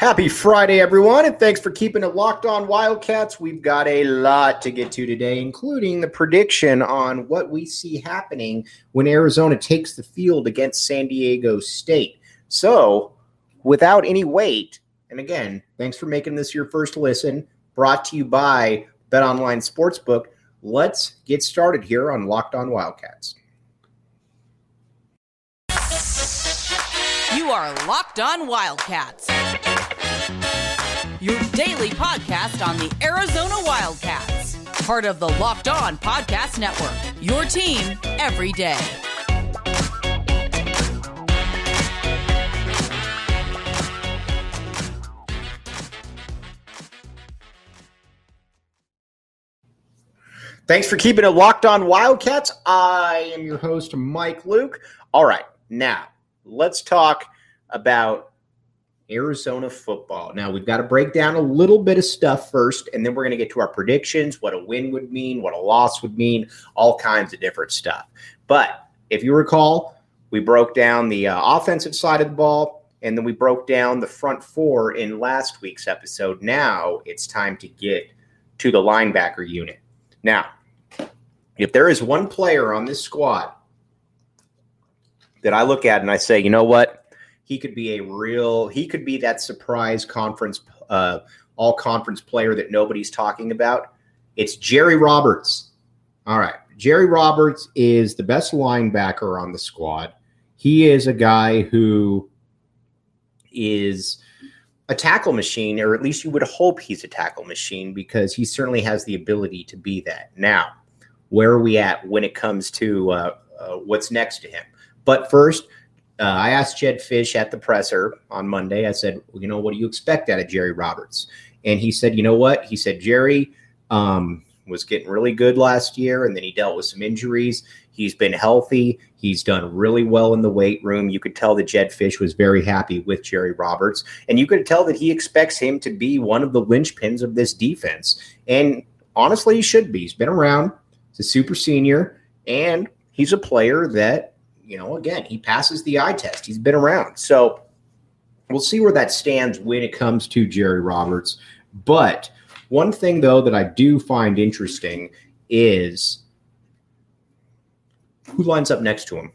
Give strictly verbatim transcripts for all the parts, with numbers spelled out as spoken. Happy Friday, everyone, and thanks for keeping it locked on Wildcats. We've got a lot to get to today, including the prediction on what we see happening when Arizona takes the field against San Diego State. So, without any wait, and again, thanks for making this your first listen, brought to you by Bet Online Sportsbook. Let's get started here on Locked On Wildcats. You are Locked On Wildcats, your daily podcast on the Arizona Wildcats, part of the Locked On Podcast Network, your team every day. Thanks for keeping it locked on Wildcats. I am your host, Mike Luke. All right, now let's talk about Arizona football. Now, we've got to break down a little bit of stuff first, and then we're going to get to our predictions, what a win would mean, what a loss would mean, all kinds of different stuff. But if you recall, we broke down the uh, offensive side of the ball, and then we broke down the front four in last week's episode. Now it's time to get to the linebacker unit. Now, if there is one player on this squad that I look at and I say, you know what? He could be a real, he could be that surprise conference, uh, all conference player that nobody's talking about. It's Jerry Roberts. All right. Jerry Roberts is the best linebacker on the squad. He is a guy who is a tackle machine, or at least you would hope he's a tackle machine, because he certainly has the ability to be that. Now, where are we at when it comes to uh, uh, what's next to him? But first, Uh, I asked Jed Fish at the presser on Monday. I said, well, you know, what do you expect out of Jerry Roberts? And he said, you know what? He said, Jerry um, was getting really good last year, and then he dealt with some injuries. He's been healthy. He's done really well in the weight room. You could tell that Jed Fish was very happy with Jerry Roberts, and you could tell that he expects him to be one of the linchpins of this defense. And honestly, he should be. He's been around. He's a super senior, and he's a player that, you know, again, he passes the eye test. He's been around. So we'll see where that stands when it comes to Jerry Roberts. But one thing, though, that I do find interesting is who lines up next to him.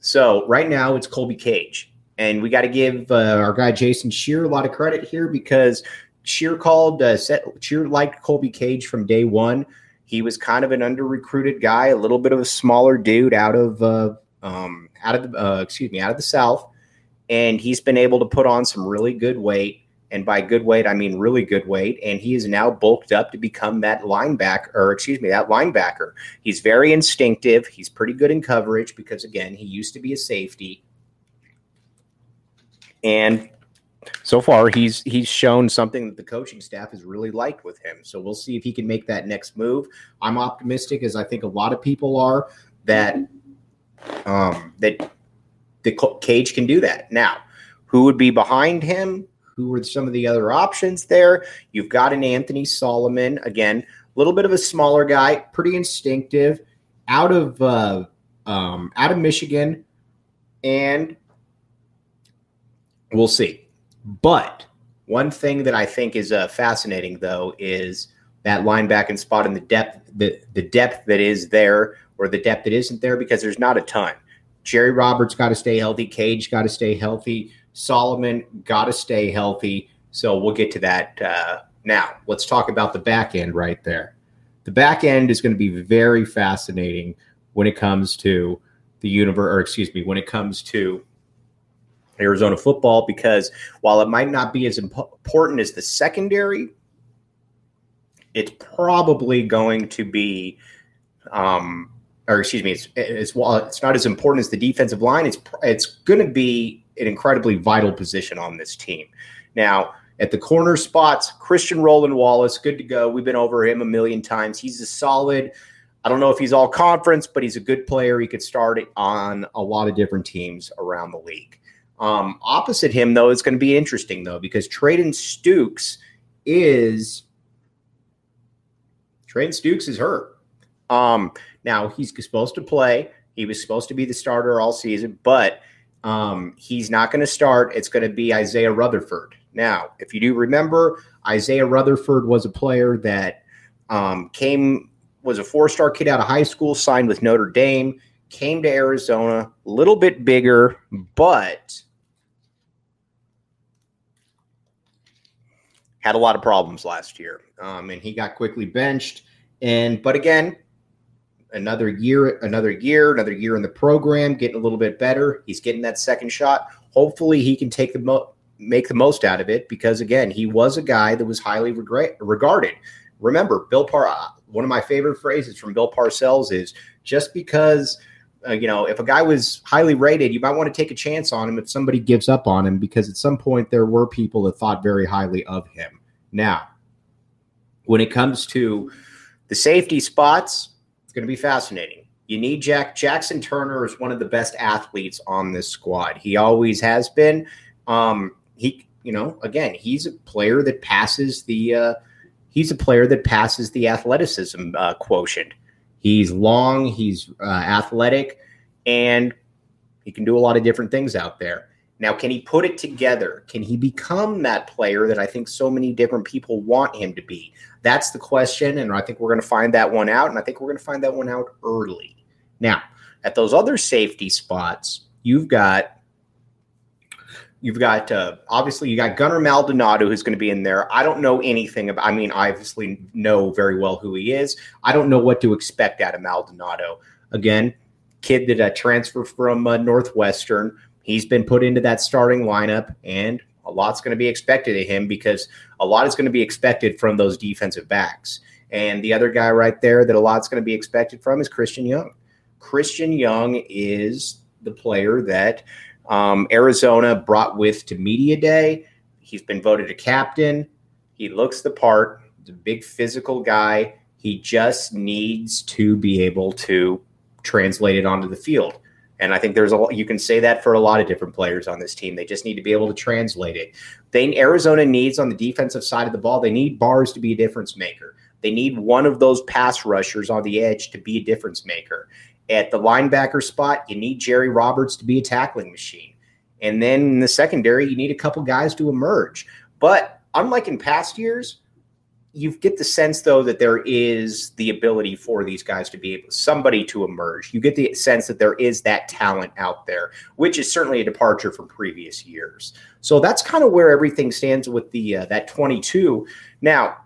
So right now it's Colby Cage. And we got to give uh, our guy Jason Shear a lot of credit here, because Shear called, uh, set, Shear liked Colby Cage from day one. He was kind of an under-recruited guy, a little bit of a smaller dude out of uh, – Um, out of the, uh, excuse me, out of the South, and he's been able to put on some really good weight. And by good weight, I mean really good weight. And he is now bulked up to become that linebacker, or excuse me, that linebacker. He's very instinctive. He's pretty good in coverage because, again, he used to be a safety. And so far, he's he's shown something that the coaching staff has really liked with him. So we'll see if he can make that next move. I'm optimistic, as I think a lot of people are, that Um, that the Cage can do that. Now, who would be behind him? Who are some of the other options there? You've got an Anthony Solomon, again, a little bit of a smaller guy, pretty instinctive, out of uh, um, out of Michigan, and we'll see. But one thing that I think is uh, fascinating, though, is that linebacking spot and the depth, the the depth that is there. Or the depth that isn't there, because there's not a ton. Jerry Roberts got to stay healthy. Cage got to stay healthy. Solomon got to stay healthy. So we'll get to that uh, now. Let's talk about the back end right there. The back end is going to be very fascinating when it comes to the universe, or excuse me, when it comes to Arizona football, because while it might not be as important as the secondary, it's probably going to be um, – or excuse me, it's, it's, while it's not as important as the defensive line, it's it's going to be an incredibly vital position on this team. Now, at the corner spots, Christian Roland Wallace, good to go. We've been over him a million times. He's a solid, I don't know if he's all conference, but he's a good player. He could start on a lot of different teams around the league. Um, opposite him, though, it's going to be interesting, though, because Trayden Stooks is, Trayden Stooks is hurt. Um, now he's supposed to play. He was supposed to be the starter all season, but um, he's not going to start. It's going to be Isaiah Rutherford. Now, if you do remember, Isaiah Rutherford was a player that um, came, was a four-star kid out of high school, signed with Notre Dame, came to Arizona, a little bit bigger, but had a lot of problems last year. Um, and he got quickly benched. And but again, another year, another year, another year in the program, getting a little bit better. He's getting that second shot. Hopefully he can take the mo- make the most out of it because, again, he was a guy that was highly regret- regarded. Remember, Bill Par- one of my favorite phrases from Bill Parcells is just because, uh, you know, if a guy was highly rated, you might want to take a chance on him if somebody gives up on him because at some point there were people that thought very highly of him. Now, when it comes to the safety spots, it's going to be fascinating. You need Jack. Jackson Turner is one of the best athletes on this squad. He always has been. Um, he, you know, again, he's a player that passes the uh, he's a player that passes the athleticism uh, quotient. He's long, he's uh, athletic, and he can do a lot of different things out there. Now, can he put it together? Can he become that player that I think so many different people want him to be? That's the question, and I think we're going to find that one out, and I think we're going to find that one out early. Now, at those other safety spots, you've got, you've got uh, obviously, you got Gunnar Maldonado who's going to be in there. I don't know anything about, I mean, I obviously know very well who he is. I don't know what to expect out of Maldonado. Again, kid that uh, transferred from uh, Northwestern. He's been put into that starting lineup, and a lot's going to be expected of him because a lot is going to be expected from those defensive backs. And the other guy right there that a lot's going to be expected from is Christian Young. Christian Young is the player that um, Arizona brought with to Media Day. He's been voted a captain. He looks the part. He's a big physical guy. He just needs to be able to translate it onto the field. And I think there's a lot, you can say that for a lot of different players on this team. They just need to be able to translate it. They, Arizona needs on the defensive side of the ball, they need Bars to be a difference maker. They need one of those pass rushers on the edge to be a difference maker. At the linebacker spot, you need Jerry Roberts to be a tackling machine. And then in the secondary, you need a couple guys to emerge. But unlike in past years, you get the sense, though, that there is the ability for these guys to be able, somebody to emerge. You get the sense that there is that talent out there, which is certainly a departure from previous years. So that's kind of where everything stands with the uh, that twenty-two. Now,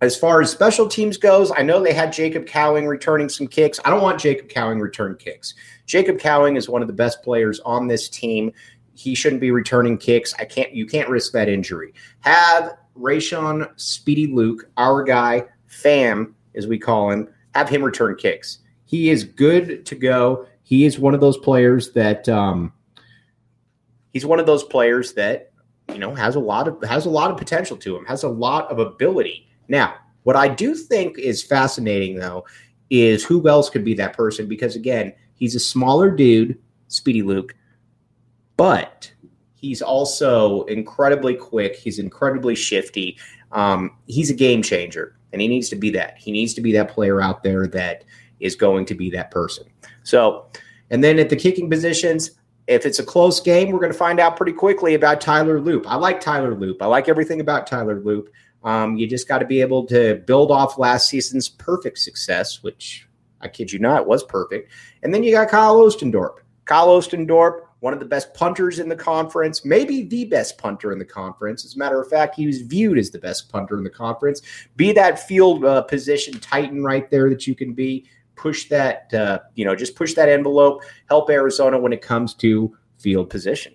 as far as special teams goes, I know they had Jacob Cowing returning some kicks. I don't want Jacob Cowing return kicks. Jacob Cowing is one of the best players on this team. He shouldn't be returning kicks. I can't. You can't risk that injury. Have Rayshon Speedy Luke, our guy, Fam, as we call him, have him return kicks. He is good to go. He is one of those players that um, he's one of those players that, you know, has a lot of has a lot of potential to him, has a lot of ability. Now, what I do think is fascinating, though, is who else could be that person? Because, again, he's a smaller dude, Speedy Luke, but he's also incredibly quick. He's incredibly shifty. Um, he's a game changer, and he needs to be that. He needs to be that player out there that is going to be that person. So, and then at the kicking positions, if it's a close game, we're going to find out pretty quickly about Tyler Loop. I like Tyler Loop. I like everything about Tyler Loop. Um, you just got to be able to build off last season's perfect success, which I kid you not, was perfect. And then you got Kyle Ostendorp. Kyle Ostendorp, one of the best punters in the conference, maybe the best punter in the conference. As a matter of fact, he was viewed as the best punter in the conference. Be that field uh, position titan right there that you can be. Push that, uh, you know, just push that envelope. Help Arizona when it comes to field position.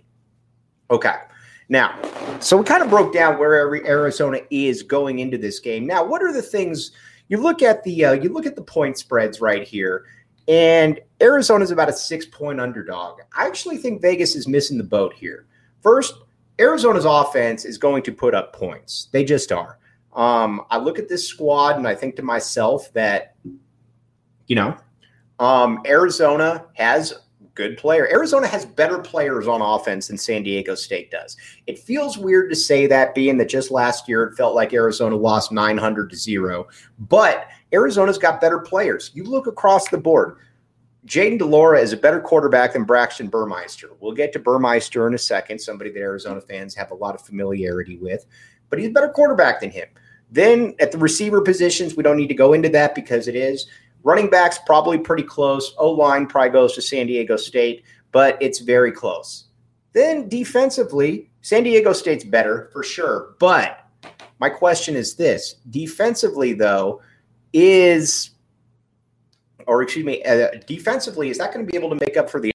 Okay. Now, so we kind of broke down where every Arizona is going into this game. Now, what are the things you look at the uh, you look at the point spreads right here? And Arizona's about a six-point underdog. I actually think Vegas is missing the boat here. First, Arizona's offense is going to put up points. They just are. Um, I look at this squad, and I think to myself that, you know, um, Arizona has good players. Arizona has better players on offense than San Diego State does. It feels weird to say that, being that just last year it felt like Arizona lost nine hundred to zero. But Arizona's got better players. You look across the board. Jayden de Laura is a better quarterback than Braxton Burmeister. We'll get to Burmeister in a second, somebody that Arizona fans have a lot of familiarity with, but he's a better quarterback than him. Then at the receiver positions, we don't need to go into that because it is. Running backs probably pretty close. O-line probably goes to San Diego State, but it's very close. Then defensively, San Diego State's better for sure. But my question is this. Defensively, though, is – or excuse me, uh, defensively, is that going to be able to make up for the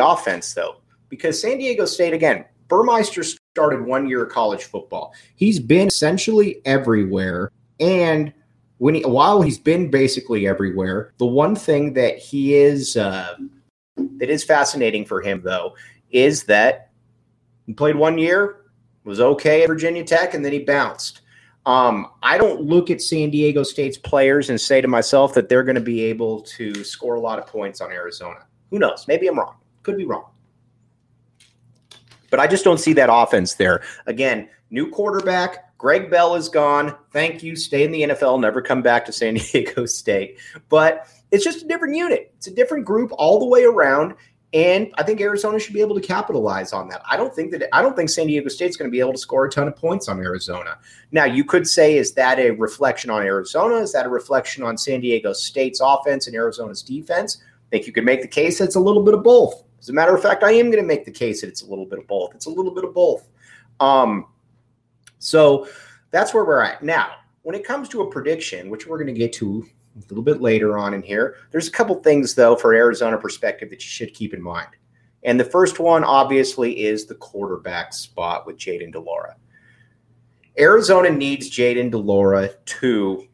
offense, though? Because San Diego State, again, Burmeister started one year of college football. He's been essentially everywhere, and – When he, while he's been basically everywhere, the one thing that he is uh, that is fascinating for him, though, is that he played one year, was okay at Virginia Tech, and then he bounced. Um, I don't look at San Diego State's players and say to myself that they're going to be able to score a lot of points on Arizona. Who knows? Maybe I'm wrong. Could be wrong. But I just don't see that offense there. Again, new quarterback. Greg Bell is gone. Thank you. Stay in the N F L. Never come back to San Diego State. But it's just a different unit. It's a different group all the way around. And I think Arizona should be able to capitalize on that. I don't think that I don't think San Diego State's going to be able to score a ton of points on Arizona. Now, you could say, is that a reflection on Arizona? Is that a reflection on San Diego State's offense and Arizona's defense? I think you could make the case that it's a little bit of both. As a matter of fact, I am going to make the case that it's a little bit of both. It's a little bit of both. Um, So that's where we're at. Now, when it comes to a prediction, which we're going to get to a little bit later on in here, there's a couple things, though, for Arizona perspective that you should keep in mind. And the first one, obviously, is the quarterback spot with Jayden de Laura. Arizona needs Jayden de Laura to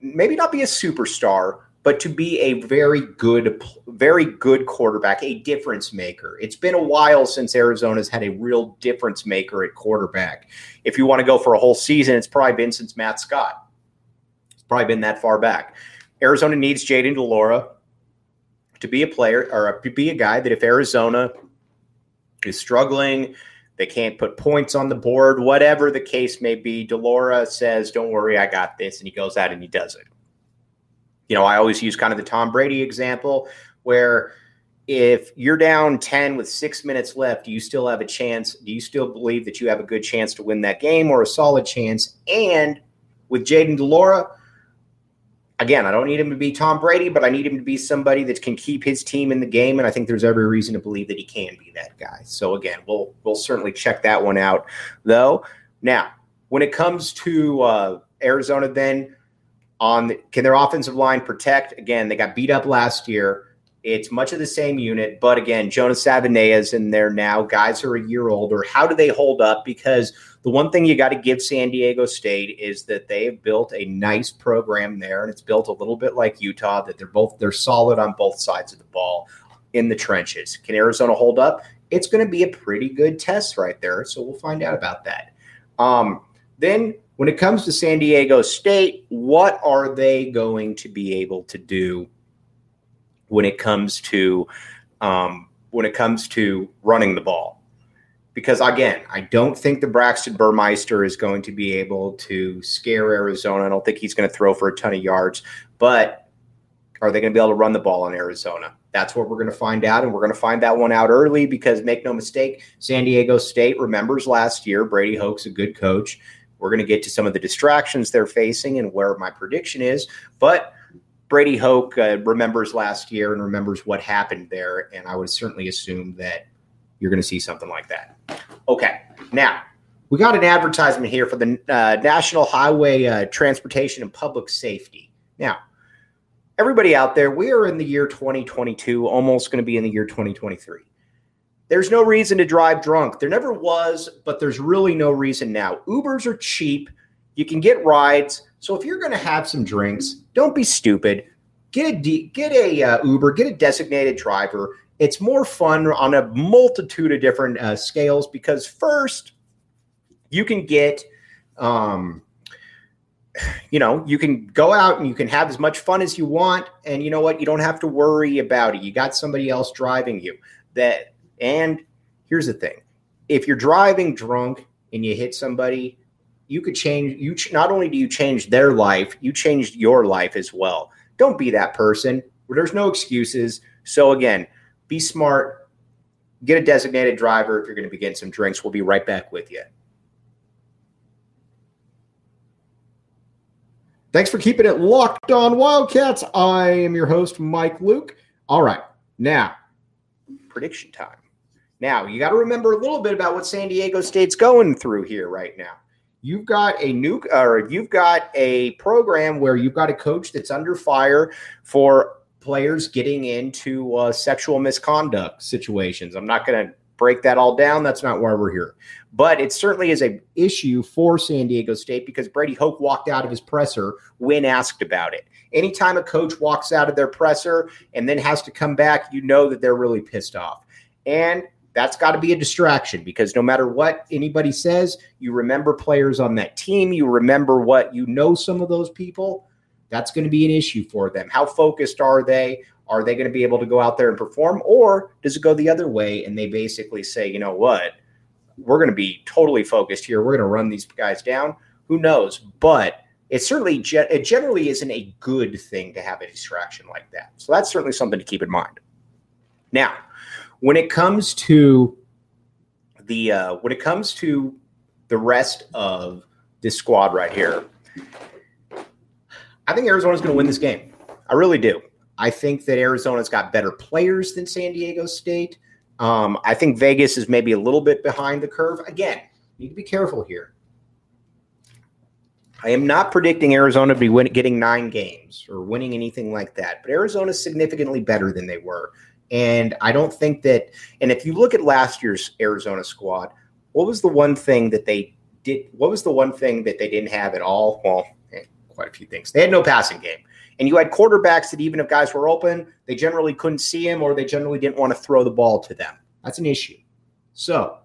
maybe not be a superstar, but to be a very good, very good quarterback, a difference maker. It's been a while since Arizona's had a real difference maker at quarterback. If you want to go for a whole season, it's probably been since Matt Scott. It's probably been that far back. Arizona needs Jayden de Laura to be a player or to be a guy that if Arizona is struggling, they can't put points on the board, whatever the case may be, de Laura says, don't worry, I got this, and he goes out and he does it. You know, I always use kind of the Tom Brady example where if you're down ten with six minutes left, do you still have a chance? Do you still believe that you have a good chance to win that game or a solid chance? And with Jayden de Laura, again, I don't need him to be Tom Brady, but I need him to be somebody that can keep his team in the game. And I think there's every reason to believe that he can be that guy. So, again, we'll we'll certainly check that one out, though. Now, when it comes to uh, Arizona, then, On the, can their offensive line protect? Again, they got beat up last year. It's much of the same unit, but again, Jonas Sabanea is in there now. Guys are a year older. How do they hold up? Because the one thing you got to give San Diego State is that they have built a nice program there, and it's built a little bit like Utah. That they're both they're solid on both sides of the ball in the trenches. Can Arizona hold up? It's going to be a pretty good test right there. So we'll find out about that. Um, then. When it comes to San Diego State, what are they going to be able to do when it comes to um, when it comes to running the ball? Because, again, I don't think the Braxton Burmeister is going to be able to scare Arizona. I don't think he's going to throw for a ton of yards. But are they going to be able to run the ball in Arizona? That's what we're going to find out, and we're going to find that one out early because, make no mistake, San Diego State remembers last year. Brady Hoke's a good coach. We're going to get to some of the distractions they're facing and where my prediction is. But Brady Hoke uh, remembers last year and remembers what happened there, and I would certainly assume that you're going to see something like that. Okay, now we got an advertisement here for the uh, National Highway uh, Transportation and Public Safety. Now, everybody out there, we are in the year twenty twenty-two, almost going to be in the year twenty twenty-three. There's no reason to drive drunk. There never was, but there's really no reason now. Ubers are cheap. You can get rides. So if you're going to have some drinks, don't be stupid. Get a D, get a uh, Uber. Get a designated driver. It's more fun on a multitude of different uh, scales because first, you can get, um, you know, you can go out and you can have as much fun as you want. And you know what? You don't have to worry about it. You got somebody else driving you. That. And here's the thing. If you're driving drunk and you hit somebody, you could change. You ch- Not only do you change their life, you changed your life as well. Don't be that person. where there's no excuses. So again, be smart, get a designated driver if you're going to be getting some drinks. We'll be right back with you. Thanks for keeping it locked on Wildcats. I am your host, Mike Luke. All right, now, prediction time. Now, you got to remember a little bit about what San Diego State's going through here right now. You've got a new, or you've got a program where you've got a coach that's under fire for players getting into uh, sexual misconduct situations. I'm not going to break that all down. That's not why we're here. But it certainly is an issue for San Diego State because Brady Hoke walked out of his presser when asked about it. Anytime a coach walks out of their presser and then has to come back, you know that they're really pissed off. And that's got to be a distraction because no matter what anybody says, you remember players on that team. You remember what you know some of those people. That's going to be an issue for them. How focused are they? Are they going to be able to go out there and perform? Or does it go the other way and they basically say, you know what, we're going to be totally focused here. We're going to run these guys down. Who knows? But it certainly it generally isn't a good thing to have a distraction like that. So that's certainly something to keep in mind. Now, When it comes to the uh, when it comes to the rest of this squad right here, I think Arizona's going to win this game. I really do. I think that Arizona's got better players than San Diego State. Um, I think Vegas is maybe a little bit behind the curve. Again, you need to be careful here. I am not predicting Arizona to be win- getting nine games or winning anything like that, but Arizona's significantly better than they were. And I don't think that – and if you look at last year's Arizona squad, what was the one thing that they did – what was the one thing that they didn't have at all? Well, quite a few things. They had no passing game. And you had quarterbacks that even if guys were open, they generally couldn't see him or they generally didn't want to throw the ball to them. That's an issue. So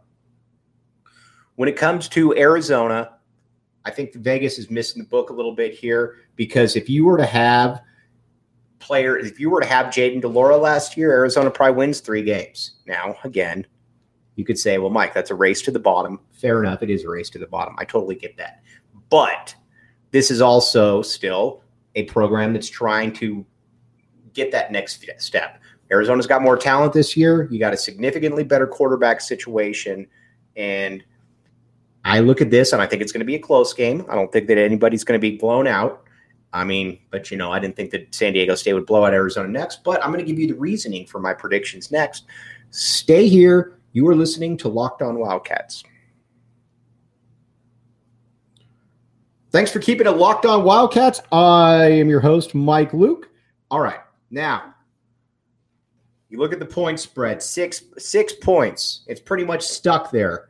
when it comes to Arizona, I think Vegas is missing the book a little bit here because if you were to have – player, if you were to have Jayden de Laura last year, Arizona probably wins three games. Now, again, you could say, well, Mike, that's a race to the bottom. Fair enough. It is a race to the bottom. I totally get that. But this is also still a program that's trying to get that next step. Arizona's got more talent this year. You got a significantly better quarterback situation. And I look at this and I think it's going to be a close game. I don't think that anybody's going to be blown out. I mean, but, you know, I didn't think that San Diego State would blow out Arizona next, but I'm going to give you the reasoning for my predictions next. Stay here. You are listening to Locked On Wildcats. Thanks for keeping it Locked On Wildcats. I am your host, Mike Luke. All right. Now, you look at the point spread, six six points. It's pretty much stuck there.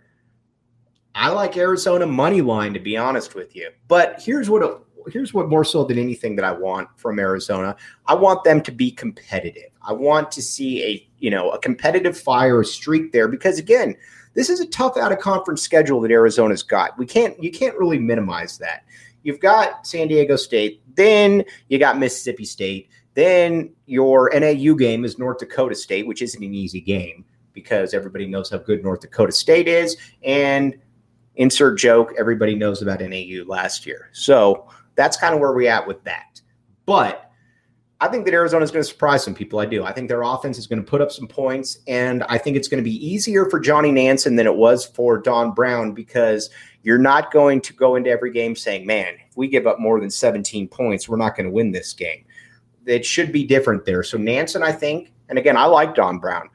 I like Arizona money line, to be honest with you. But here's what it, here's what more so than anything that I want from Arizona. I want them to be competitive. I want to see a, you know, a competitive fire streak there because again, this is a tough out of conference schedule that Arizona's got. We can't, you can't really minimize that. You've got San Diego State, then you got Mississippi State, then your N A U game is North Dakota State, which isn't an easy game because everybody knows how good North Dakota State is. And insert joke, everybody knows about N A U last year. So that's kind of where we're at with that. But I think that Arizona is going to surprise some people. I do. I think their offense is going to put up some points, and I think it's going to be easier for Johnny Nansen than it was for Don Brown because you're not going to go into every game saying, man, if we give up more than seventeen points, we're not going to win this game. It should be different there. So Nansen, I think, and again, I like Don Brown.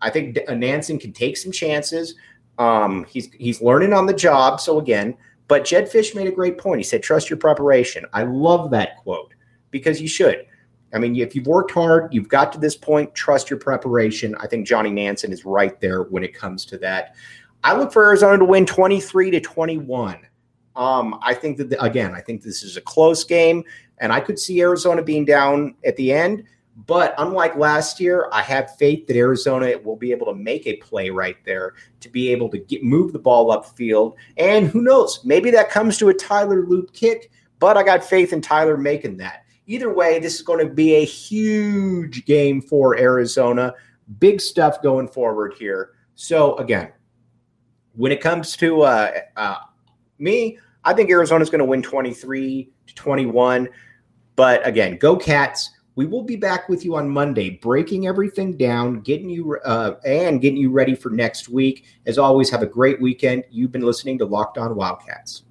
I think Nansen can take some chances. Um, he's he's learning on the job. So again, but Jed Fish made a great point. He said, trust your preparation. I love that quote because you should. I mean, if you've worked hard, you've got to this point, trust your preparation. I think Johnny Nansen is right there when it comes to that. I look for Arizona to win twenty-three to twenty-one. Um, I think that, the, again, I think this is a close game, and I could see Arizona being down at the end. But unlike last year, I have faith that Arizona will be able to make a play right there to be able to get, move the ball upfield. And who knows, maybe that comes to a Tyler Loop kick, but I got faith in Tyler making that. Either way, this is going to be a huge game for Arizona. Big stuff going forward here. So, again, when it comes to uh, uh, me, I think Arizona's going to win twenty-three to twenty-one. But, again, go Cats. We will be back with you on Monday, breaking everything down, getting you uh, and getting you ready for next week. As always, have a great weekend. You've been listening to Locked On Wildcats.